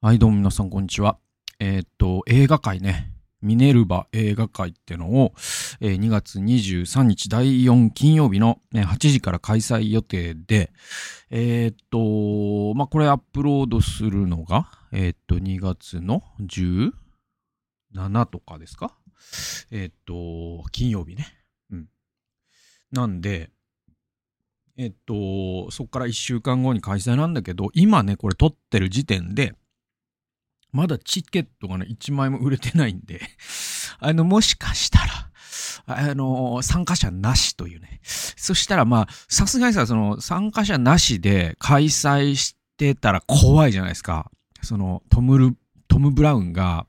はいどうも皆さんこんにちは。映画界ね、ミネルバ映画界ってのを、2月23日第4金曜日の8時から開催予定で、これアップロードするのが、2月の17とかですか？金曜日ね。うん。なんで、そこから1週間後に開催なんだけど、今ね、これ撮ってる時点で、まだチケットがね、1枚も売れてないんで、もしかしたら、参加者なしというね。そしたらまあ、さすがにさ、その参加者なしで開催してたら怖いじゃないですか。その、トム・ブラウンが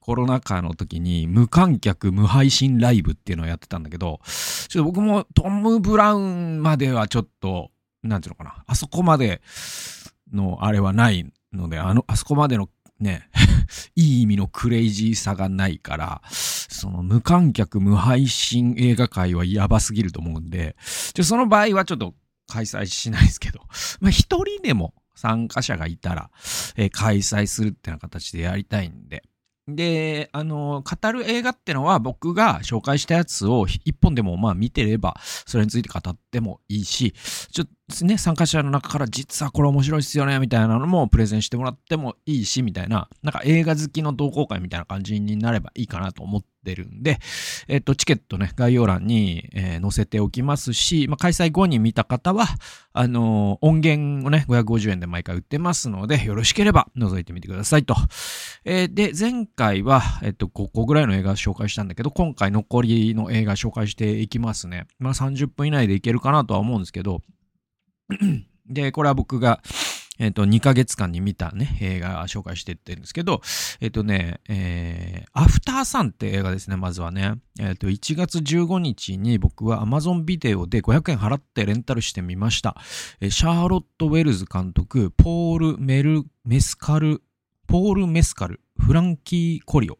コロナ禍の時に無観客無配信ライブっていうのをやってたんだけど、ちょっと僕もトム・ブラウンまではちょっと、なんていうのかな、あそこまでのあれはないので、あそこまでのね、いい意味のクレイジーさがないから、その無観客無配信映画界はやばすぎると思うんで、その場合はちょっと開催しないですけど、まあ一人でも参加者がいたら、開催するってな形でやりたいんで。で、語る映画ってのは僕が紹介したやつを一本でもまあ見てれば、それについて語ってもいいし、ちょっとね、参加者の中から実はこれ面白いっすよね、みたいなのもプレゼンしてもらってもいいし、みたいな、なんか映画好きの同好会みたいな感じになればいいかなと思ってるんで、チケットね、概要欄に、載せておきますし、まあ、開催後に見た方は、音源をね、550円で毎回売ってますので、よろしければ覗いてみてくださいと。で、前回は、5個ぐらいの映画紹介したんだけど、今回残りの映画紹介していきますね。まあ、30分以内でいけるかなとは思うんですけど、で、これは僕が、2ヶ月間に見たね、映画紹介していってるんですけど、アフターさんって映画ですね、まずはね。1月15日に僕は Amazon ビデオで500円払ってレンタルしてみました。シャーロット・ウェルズ監督、ポール・メスカル、フランキー・コリオ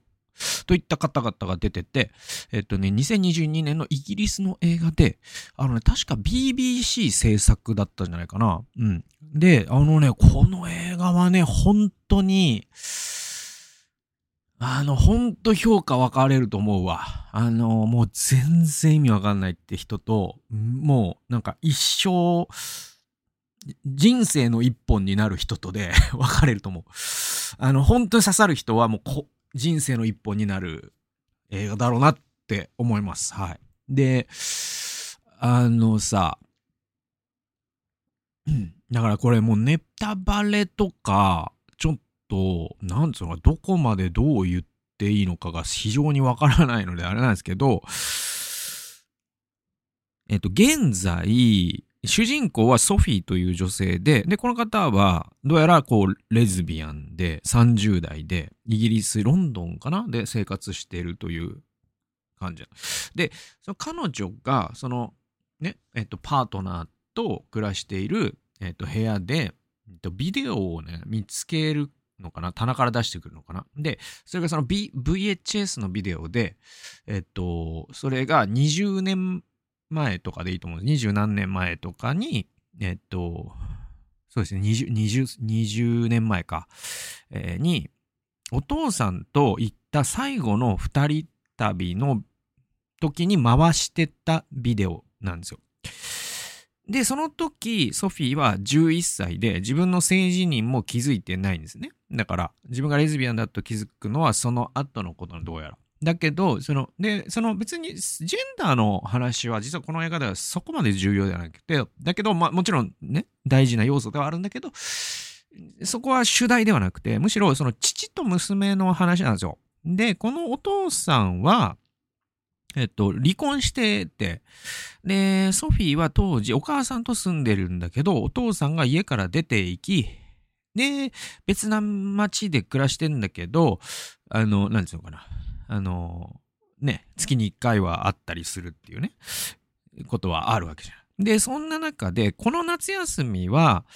といった方々が出てて、2022年のイギリスの映画で、確か BBC 制作だったんじゃないかな。うん。で、この映画はね、本当に、本当評価分かれると思うわ。もう全然意味わかんないって人と、もうなんか一生、人生の一本になる人とで分かれると思う。本当に刺さる人はもう人生の一本になる映画だろうなって思います。はい。で、だからこれもうネタバレとか、ちょっと、なんつうのか、どこまでどう言っていいのかが非常にわからないのであれなんですけど、現在、主人公はソフィーという女性で、この方は、どうやらこう、レズビアンで、30代で、イギリス、ロンドンかなで生活しているという感じ。で、その彼女が、その、ね、パートナーと暮らしている、部屋で、ビデオをね、見つけるのかな、棚から出してくるのかな。で、それがその、VHS のビデオで、それが20年、前とかでいいと思うんです。20何年前とかに、そうですね、20年前か、に、お父さんと行った最後の二人旅の時に回してたビデオなんですよ。で、その時、ソフィーは11歳で、自分の性自認も気づいてないんですね。だから、自分がレズビアンだと気づくのは、その後のことのどうやら。だけど、その別にジェンダーの話は実はこの映画ではそこまで重要じゃなくて、だけど、まあもちろんね、大事な要素ではあるんだけど、そこは主題ではなくて、むしろその父と娘の話なんですよ。で、このお父さんは、離婚してて、で、ソフィーは当時お母さんと住んでるんだけど、お父さんが家から出て行き、で、別な町で暮らしてんだけど、なんていうのかな。ね、月に1回は会ったりするっていうね、ことはあるわけじゃん。で、そんな中で、この夏休みは、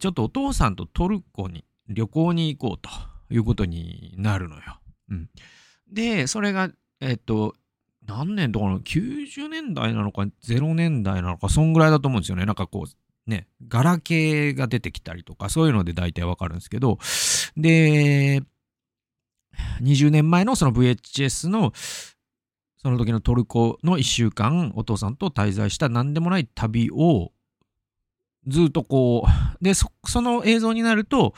ちょっとお父さんとトルコに旅行に行こうということになるのよ。うん、で、それが、何年とかの90年代なのか0年代なのか、そんぐらいだと思うんですよね。なんかこう、ね、ガラケーが出てきたりとか、そういうので大体わかるんですけど、で、20年前のその VHS のその時のトルコの1週間お父さんと滞在した何でもない旅をずっとこうで その映像になると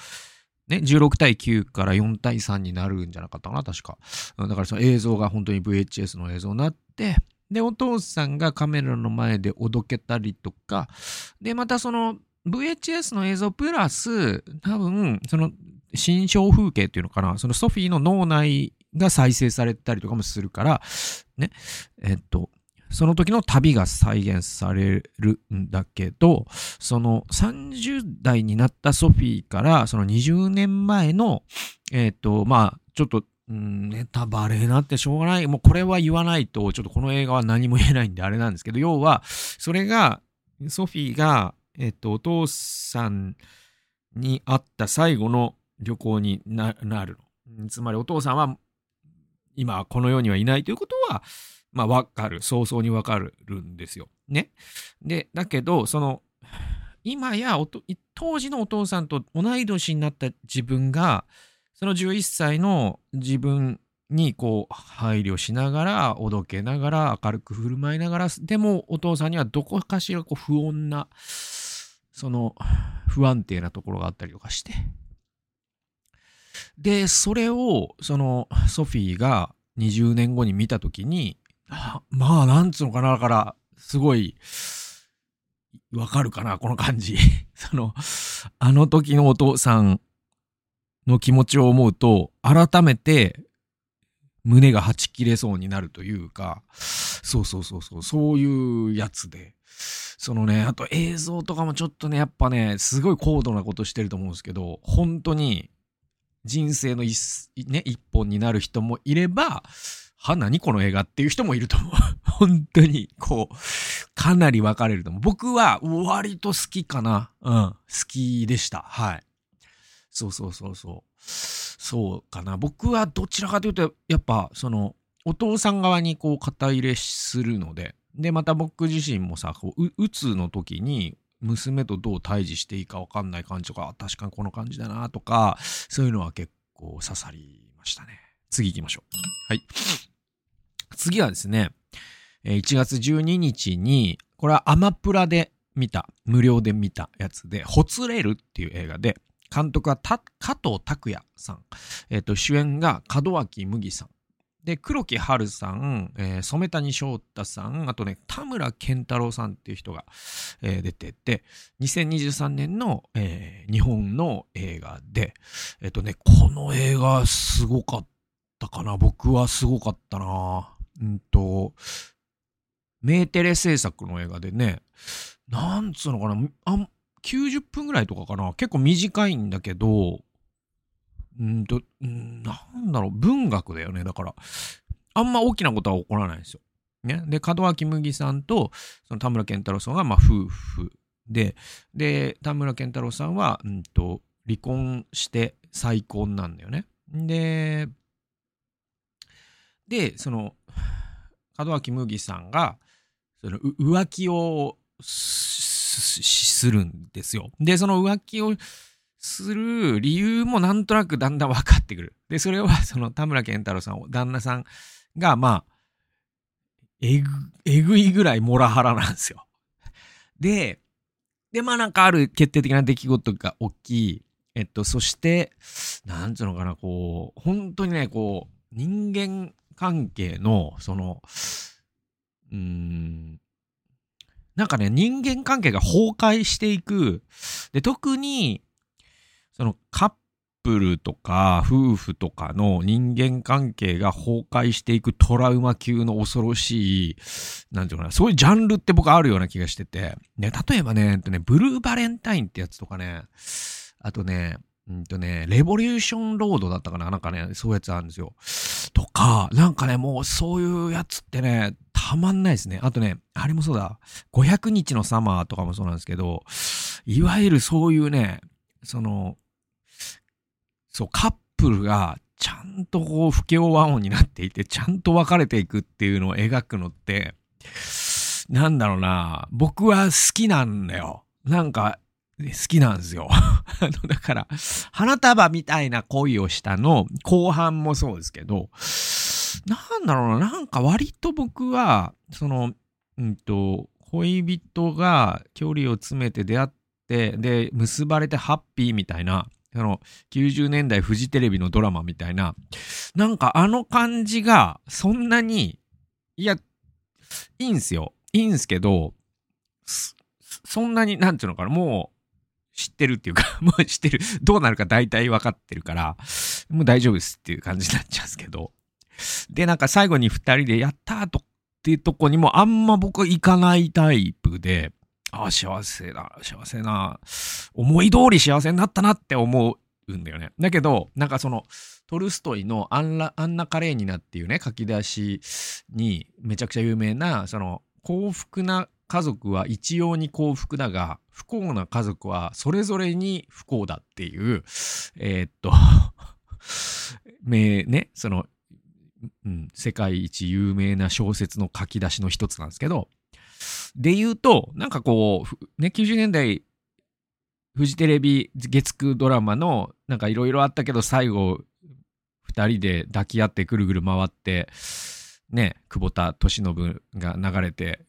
ね、16対9から4対3になるんじゃなかったかな、確か。だからその映像が本当に VHS の映像になって、でお父さんがカメラの前でおどけたりとかで、またその VHS の映像プラス多分その心象風景っていうのかな、そのソフィーの脳内が再生されたりとかもするからね、その時の旅が再現されるんだけど、その30代になったソフィーからその20年前のまあちょっとネタバレになってしょうがない、もうこれは言わないとちょっとこの映画は何も言えないんであれなんですけど、要はそれがソフィーがお父さんに会った最後の旅行になるの。つまりお父さんは今この世にはいないということはまあわかる、早々にわかるんですよね。でだけどその今や当時のお父さんと同い年になった自分がその11歳の自分にこう配慮しながらおどけながら明るく振る舞いながら、でもお父さんにはどこかしらこう不穏なその不安定なところがあったりとかして、でそれをそのソフィーが20年後に見たときに、まあなんつうのかな、だからすごいわかるかなこの感じそのあの時のお父さんの気持ちを思うと改めて胸がはち切れそうになるというか、そういうやつで、そのね、あと映像とかもちょっとねやっぱねすごい高度なことしてると思うんですけど、本当に人生の一本になる人もいれば、は何この映画っていう人もいると思う本当にこうかなり分かれると思う。僕は割と好きかな、好きでした。はい、そうかな。僕はどちらかというとやっぱそのお父さん側にこう肩入れするので、でまた僕自身もさこううつの時に娘とどう対峙していいか分かんない感じとか、確かにこの感じだなとか、そういうのは結構刺さりましたね。次行きましょう。はい、次はですね、1月12日にこれはアマプラで見た、無料で見たやつで、ほつれるっていう映画で、監督は加藤拓也さん、主演が門脇麦さんで、黒木春さん、染谷将太さん、あとね田村健太郎さんっていう人が、出てて、2023年の、日本の映画で、この映画すごかったかな、僕はすごかったな。メーテレ制作の映画でね、なんつうのかな、90分ぐらいとかかな、結構短いんだけど、なんだろう、文学だよね。だからあんま大きなことは起こらないんですよ、ね、で門脇麦さんとその田村健太郎さんがまあ夫婦で、田村健太郎さんは離婚して再婚なんだよね。でその門脇麦さんがその浮気をするんですよ。でその浮気をする理由もなんとなくだんだん分かってくる。でそれはその田村健太郎さん、旦那さんがまあえぐいぐらいモラハラなんですよ。でまあなんかある決定的な出来事が大きい、そしてなんつうのかな、こう本当にねこう人間関係のそのなんかね人間関係が崩壊していく。で特にそのカップルとか夫婦とかの人間関係が崩壊していくトラウマ級の恐ろしい、なんていうかな、そういうジャンルって僕あるような気がしてて、ね、例えばね、ブルーバレンタインってやつとかね、あとね、レボリューションロードだったかな、なんかね、そういうやつあるんですよ。とか、なんかね、もうそういうやつってね、たまんないですね。あとね、あれもそうだ、500日のサマーとかもそうなんですけど、いわゆるそういうね、その、そうカップルがちゃんとこう不協和音になっていてちゃんと別れていくっていうのを描くのってなんだろうな、僕は好きなんだよ。なんか好きなんですよ。だから、花束みたいな恋をしたの、後半もそうですけど、なんだろうな、なんか割と僕は、その、恋人が距離を詰めて出会って、で、結ばれてハッピーみたいな、その、90年代フジテレビのドラマみたいな、なんかあの感じが、そんなに、いや、いいんすよ。いいんすけど、そんなに、なんていうのかな、もう知ってるっていうか、もう知ってる。どうなるか大体分かってるから、もう大丈夫ですっていう感じになっちゃうんですけど。で、なんか最後に2人でやったーとっていうとこにもあんま僕行かないタイプで、ああ、幸せな、思い通り幸せになったなって思うんだよね。だけど、なんかその、トルストイのアンナ・カレーニナっていうね、書き出しにめちゃくちゃ有名な、その、幸福な家族は一様に幸福だが、不幸な家族はそれぞれに不幸だっていう、ね、その、世界一有名な小説の書き出しの一つなんですけど、で言うと、なんかこう、ね、90年代、フジテレビ月9ドラマの、なんかいろいろあったけど、最後、2人で抱き合ってぐるぐる回って、ね、久保田利伸が流れて、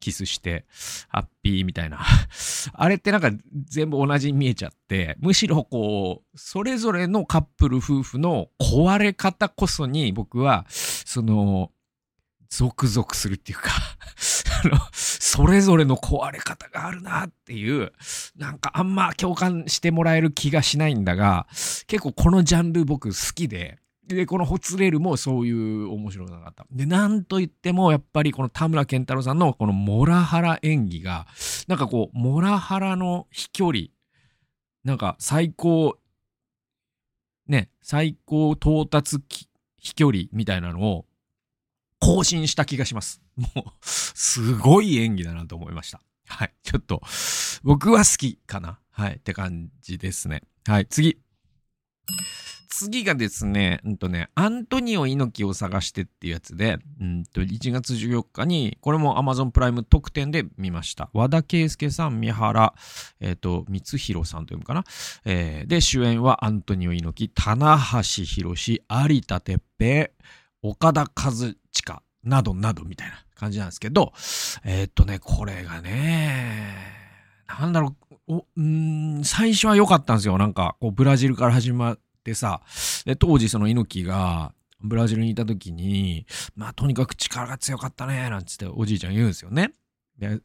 キスしてハッピーみたいなあれってなんか全部同じに見えちゃって、むしろこうそれぞれのカップル夫婦の壊れ方こそに僕はそのゾクゾクするっていうかそれぞれの壊れ方があるなっていう、なんかあんま共感してもらえる気がしないんだが、結構このジャンル僕好きで、でこのほつれるもそういう面白くなかった。でなんといってもやっぱりこの田村健太郎さんのこのモラハラ演技が、なんかこうモラハラの飛距離、なんか最高ね、最高到達飛距離みたいなのを更新した気がします。もうすごい演技だなと思いました。はい、ちょっと僕は好きかな、はいって感じですね。はい、次がですね、アントニオ猪木を探してっていうやつで、1月14日に、これも Amazon プライム特典で見ました。和田圭介さん、三原、光弘さんというのかな、で、主演はアントニオ猪木、棚橋弘、有田哲平、岡田和親などなどみたいな感じなんですけど、これがね、なんだろう、最初は良かったんですよ。なんか、こうブラジルから始まって、でさ、で当時その猪木がブラジルにいた時に、まあとにかく力が強かったねなんつっておじいちゃん言うんですよね。で、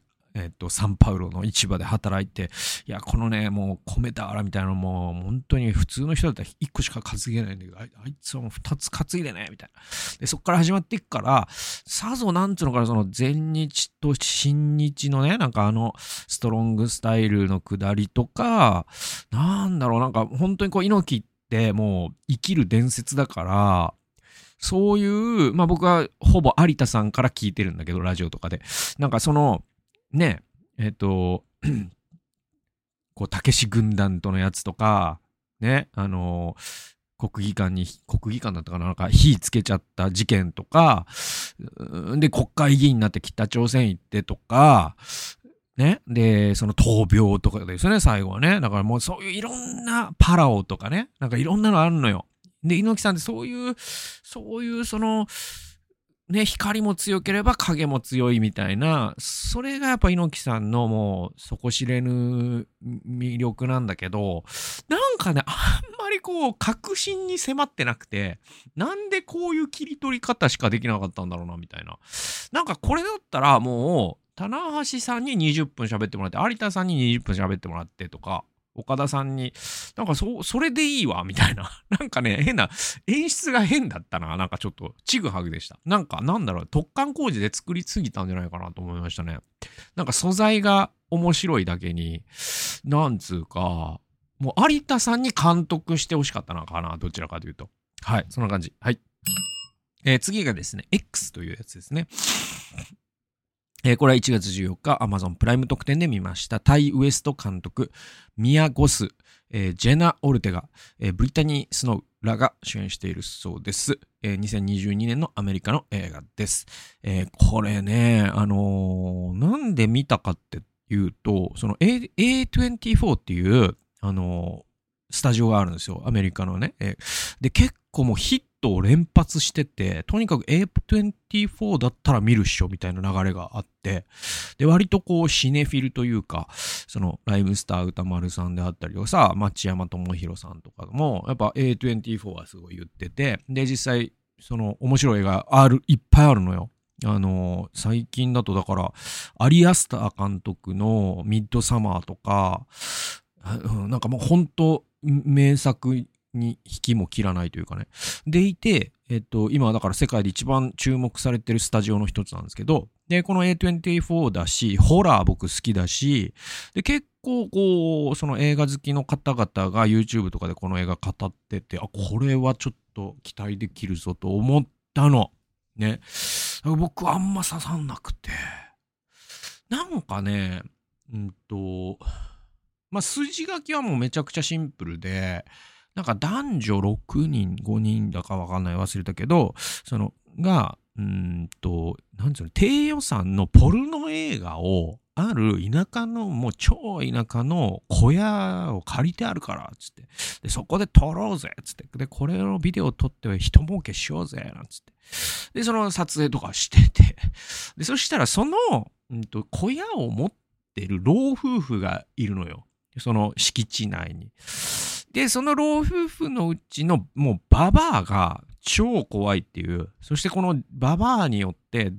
サンパウロの市場で働いて、いやこのねもう米俵みたいなのも本当に普通の人だったら1個しか担げないんだけど、あいつはもう2つ担いでねみたいな。でそっから始まっていくから、さぞなんつうのかな、その前日と新日のね、なんかあのストロングスタイルの下りとか、なんだろう、なんか本当にこう猪木ってでもう生きる伝説だから、そういうまあ僕はほぼ有田さんから聞いてるんだけど、ラジオとかでなんかそのねこうたけし軍団とのやつとかね、国技館だったかな、なんか火つけちゃった事件とかで国会議員になって北朝鮮行ってとかね、でその闘病とかですよね、最後はね。だからもうそういういろんなパラオとかね、なんかいろんなのあるのよ。で猪木さんってそういうそのね、光も強ければ影も強いみたいな、それがやっぱ猪木さんのもう底知れぬ魅力なんだけど、なんかねあんまりこう確信に迫ってなくて、なんでこういう切り取り方しかできなかったんだろうなみたいな。なんかこれだったらもう棚橋さんに20分喋ってもらって、有田さんに20分喋ってもらってとか、岡田さんに、なんかそれでいいわ、みたいな。なんかね、演出が変だったな。なんかちょっと、ちぐはぐでした。なんか、なんだろう、突貫工事で作りすぎたんじゃないかなと思いましたね。なんか素材が面白いだけに、なんつうか、もう有田さんに監督してほしかったのかな、どちらかというと。はい、そんな感じ。はい。次がですね、X というやつですね。これは1月14日 Amazon プライム特典で見ました。タイ・ウエスト監督、ミア・ゴス、ジェナ・オルテガ、ブリタニー・スノウらが主演しているそうです。2022年のアメリカの映画です。これね、なんで見たかって言うと、その A24 っていう、スタジオがあるんですよ、アメリカのね。で、結構もうヒットを連発してて、とにかく A24 だったら見るっしょみたいな流れがあって、で、割とこうシネフィルというか、そのライムスター歌丸さんであったりとかさ、町山智博さんとかも、やっぱ A24 はすごい言ってて、で、実際、その面白い映画いっぱいあるのよ。最近だとだからアリアスター監督のミッドサマーとか、なんかもう本当名作に引きも切らないというかね。でいて、今だから世界で一番注目されてるスタジオの一つなんですけど、でこの A24 だし、ホラー僕好きだし、で結構こうその映画好きの方々が YouTube とかでこの映画語ってて、あ、これはちょっと期待できるぞと思ったのね。僕あんま刺さんなくて、なんかね、まあ筋書きはもうめちゃくちゃシンプルで、なんか男女6人5人だかわかんない、忘れたけど、そのがなんていうの、低予算のポルノ映画をある田舎のもう超田舎の小屋を借りてあるからっつって、でそこで撮ろうぜっつって、でこれのビデオを撮って人儲けしようぜなんつって、でその撮影とかしてて、でそしたらその、小屋を持ってる老夫婦がいるのよ、その敷地内に。でその老夫婦のうちのもうババアが超怖いっていう、そしてこのババアによって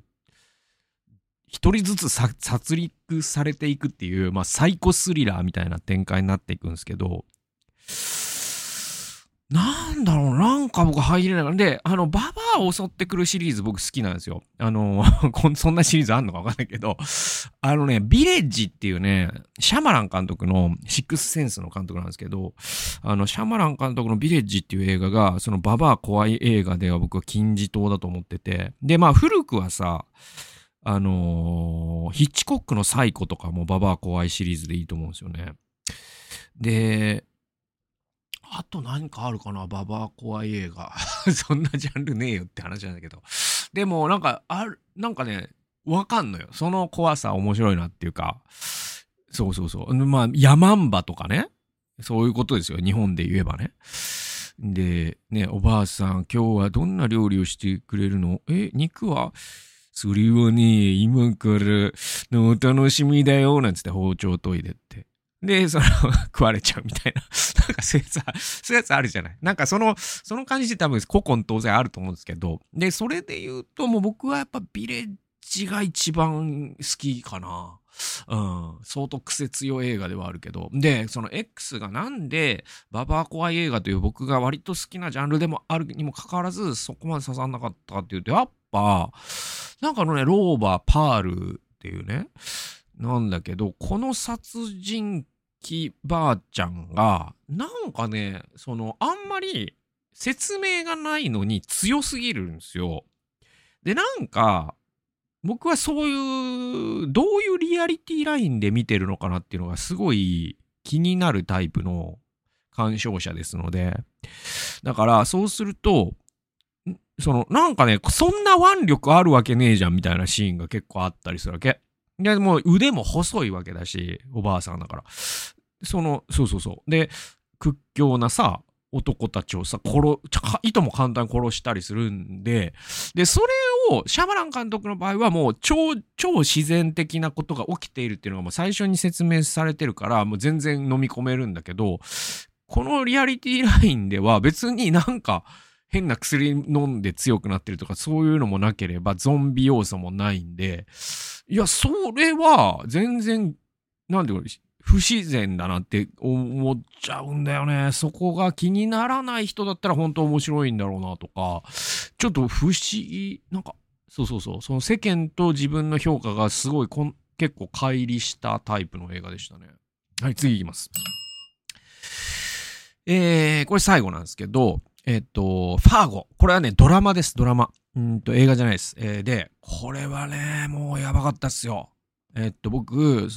一人ずつ殺戮されていくっていう、まあ、サイコスリラーみたいな展開になっていくんですけど、なんだろう、なんか僕入れない。で、ババアを襲ってくるシリーズ僕好きなんですよ。そんなシリーズあんのか分かんないけど、ビレッジっていうね、シャマラン監督の、シックスセンスの監督なんですけど、シャマラン監督のビレッジっていう映画が、そのババア怖い映画では僕は金字塔だと思ってて、で、まあ古くはさ、ヒッチコックのサイコとかもババア怖いシリーズでいいと思うんですよね。で、あと何かあるかな、ババア怖い映画。そんなジャンルねえよって話なんだけど。でもなんか、なんかね、わかんのよ。その怖さ面白いなっていうか。そうそうそう。まあ、ヤマンバとかね。そういうことですよ。日本で言えばね。で、ね、おばあさん、今日はどんな料理をしてくれるの？肉は？それはね、今からのお楽しみだよ、なんつって包丁研いでって。で、食われちゃうみたいな。なんかそういうやつあるじゃない。なんかその感じで多分古今当然あると思うんですけど。で、それで言うと、もう僕はやっぱビレッジが一番好きかな。うん。相当癖強い映画ではあるけど。で、その X がなんで、ババア怖い映画という僕が割と好きなジャンルでもあるにもかかわらず、そこまで刺さんなかったかっていうと、やっぱ、なんかローバーパールっていうね、なんだけど、この殺人鬼ばあちゃんが、なんかね、あんまり説明がないのに強すぎるんですよ。で、なんか、僕はそういう、どういうリアリティラインで見てるのかなっていうのがすごい気になるタイプの鑑賞者ですので、だからそうすると、なんかね、そんな腕力あるわけねえじゃんみたいなシーンが結構あったりするわけ。いや、もう腕も細いわけだし、おばあさんだから。そうそうそう。で、屈強なさ、男たちをさ、いとも簡単に殺したりするんで、で、それを、シャマラン監督の場合はもう超自然的なことが起きているっていうのがもう最初に説明されてるから、もう全然飲み込めるんだけど、このリアリティラインでは別になんか、変な薬飲んで強くなってるとかそういうのもなければゾンビ要素もないんで、いやそれは全然なんていうか不自然だなって思っちゃうんだよね。そこが気にならない人だったら本当面白いんだろうなとか、ちょっと不思議、なんかそうそうそう、その世間と自分の評価がすごい結構乖離したタイプの映画でしたね。はい、次いきます。これ最後なんですけど、ファーゴ。これはね、ドラマです、ドラマ。映画じゃないです。で、これはね、もうやばかったっすよ。僕、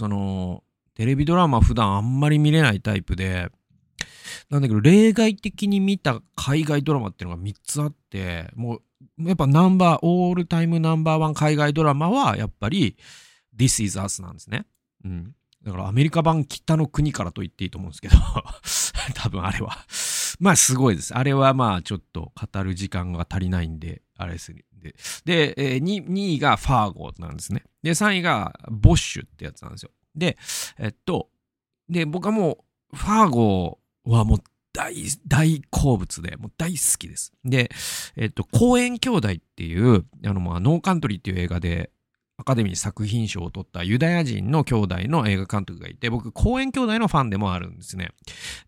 テレビドラマ普段あんまり見れないタイプで、なんだけど、例外的に見た海外ドラマっていうのが3つあって、もう、やっぱオールタイムナンバーワン海外ドラマは、やっぱり、This is Us なんですね。うん。だからアメリカ版北の国からと言っていいと思うんですけど多分あれはまあすごいです。あれはまあちょっと語る時間が足りないんであれですね。で、2位がファーゴなんですね。で、3位がボッシュってやつなんですよ。で、で、僕はもうファーゴはもう大好物で、もう大好きです。で、コーエン兄弟っていう、まあノーカントリーっていう映画でアカデミー作品賞を取ったユダヤ人の兄弟の映画監督がいて、僕、コーエン兄弟のファンでもあるんですね。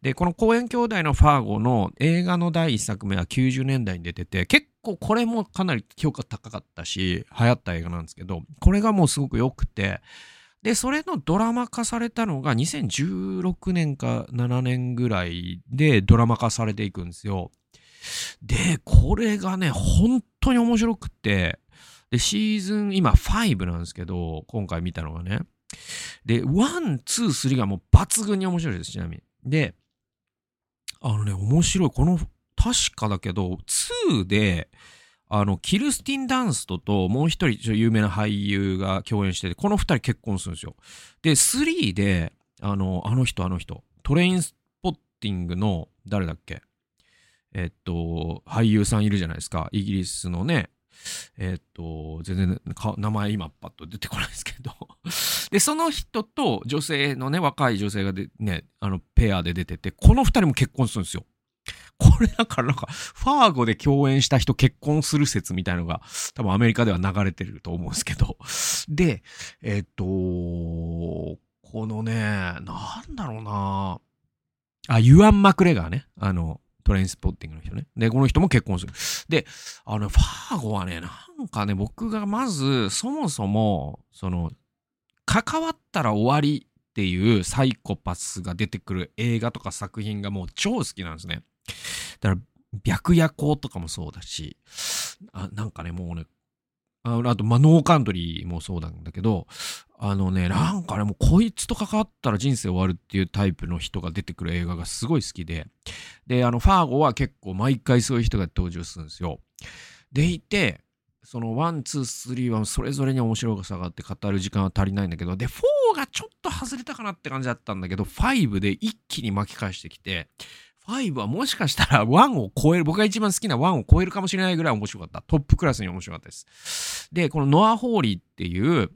で、このコーエン兄弟のファーゴの映画の第1作目は90年代に出てて、結構これもかなり評価高かったし、流行った映画なんですけど、これがもうすごく良くて、で、それのドラマ化されたのが2016年か7年ぐらいでドラマ化されていくんですよ。で、これがね、本当に面白くて、で、シーズン今5なんですけど、今回見たのがね。で、1、2、3がもう抜群に面白いです、ちなみに。で、面白い。この、確かだけど、2で、キルスティン・ダンストともう一人有名な俳優が共演してて、この二人結婚するんですよ。で、3で、あの人、トレインスポッティングの、誰だっけ？俳優さんいるじゃないですか。イギリスのね、全然名前今パッと出てこないですけどで、その人と女性のね、若い女性がでね、ペアで出てて、この2人も結婚するんですよ。これだからなんかファーゴで共演した人結婚する説みたいのが多分アメリカでは流れてると思うんですけど、で、このね、なんだろうなあ、ユアン・マクレガーね、トレインスポッティングの人ね。で、この人も結婚する。で、ファーゴはね、なんかね、僕がまず、そもそも、関わったら終わりっていうサイコパスが出てくる映画とか作品がもう超好きなんですね。だから、白夜行とかもそうだし、なんかね、もうね、あと、まあ、ノーカントリーもそうなんだけど、なんかね、もうこいつと関わったら人生終わるっていうタイプの人が出てくる映画がすごい好きで、で、ファーゴは結構毎回そういう人が登場するんですよ。でいて、その1、2、3はそれぞれに面白さがあって語る時間は足りないんだけど、で、4がちょっと外れたかなって感じだったんだけど、5で一気に巻き返してきて、5はもしかしたら1を超える、僕が一番好きな1を超えるかもしれないぐらい面白かった。トップクラスに面白かったです。で、このノア・ホーリーっていう、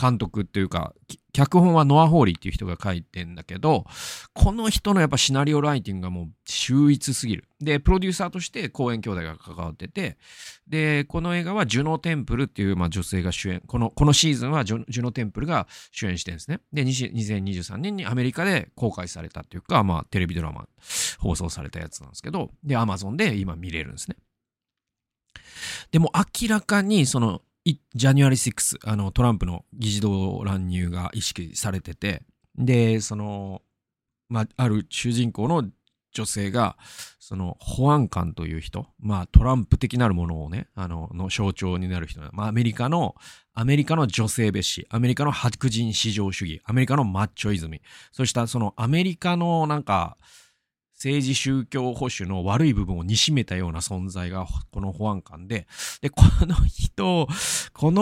監督っていうか、脚本はノア・ホーリーっていう人が書いてんだけど、この人のやっぱシナリオライティングがもう秀逸すぎる。で、プロデューサーとしてコーエン兄弟が関わってて、で、この映画はジュノ・テンプルっていう、まあ、女性が主演、このシーズンはジュノ・テンプルが主演してるんですね。で、2023年にアメリカで公開されたというか、まあ、テレビドラマ放送されたやつなんですけど、で、アマゾンで今見れるんですね。でも明らかにジャニュアリー6、トランプの議事堂乱入が意識されてて、で、まあ、ある主人公の女性が、保安官という人、まあ、トランプ的なるものをね、の象徴になる人、まあ、アメリカの女性蔑視、アメリカの白人至上主義、アメリカのマッチョイズム、そうした、アメリカのなんか、政治宗教保守の悪い部分を煮しめたような存在がこの保安官で、で、この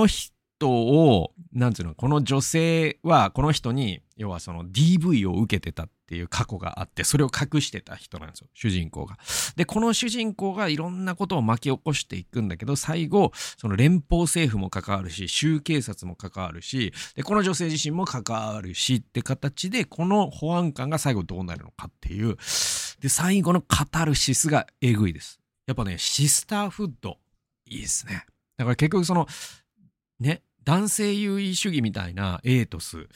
人を、なんていうの、この女性はこの人に、要はDV を受けてたっていう過去があって、それを隠してた人なんですよ、主人公が。で、この主人公がいろんなことを巻き起こしていくんだけど、最後、連邦政府も関わるし、州警察も関わるし、で、この女性自身も関わるしって形で、この保安官が最後どうなるのかっていう、で、最後のカタルシスがえぐいです。やっぱね、シスターフッド、いいですね。だから結局ね、男性優位主義みたいなエイトス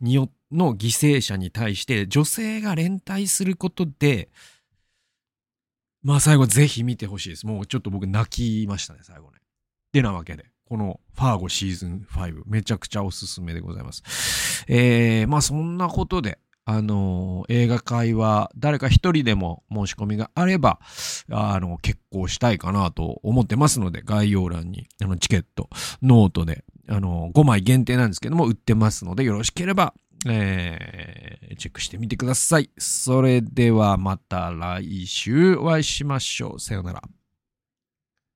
の犠牲者に対して女性が連帯することで、まあ最後ぜひ見てほしいです。もうちょっと僕泣きましたね、最後ね。でなわけで、このファーゴシーズン5、めちゃくちゃおすすめでございます。まあそんなことで、映画界は誰か一人でも申し込みがあれば、結構したいかなと思ってますので、概要欄にチケット、ノートで、5枚限定なんですけども、売ってますので、よろしければ、チェックしてみてください。それではまた来週お会いしましょう。さよなら。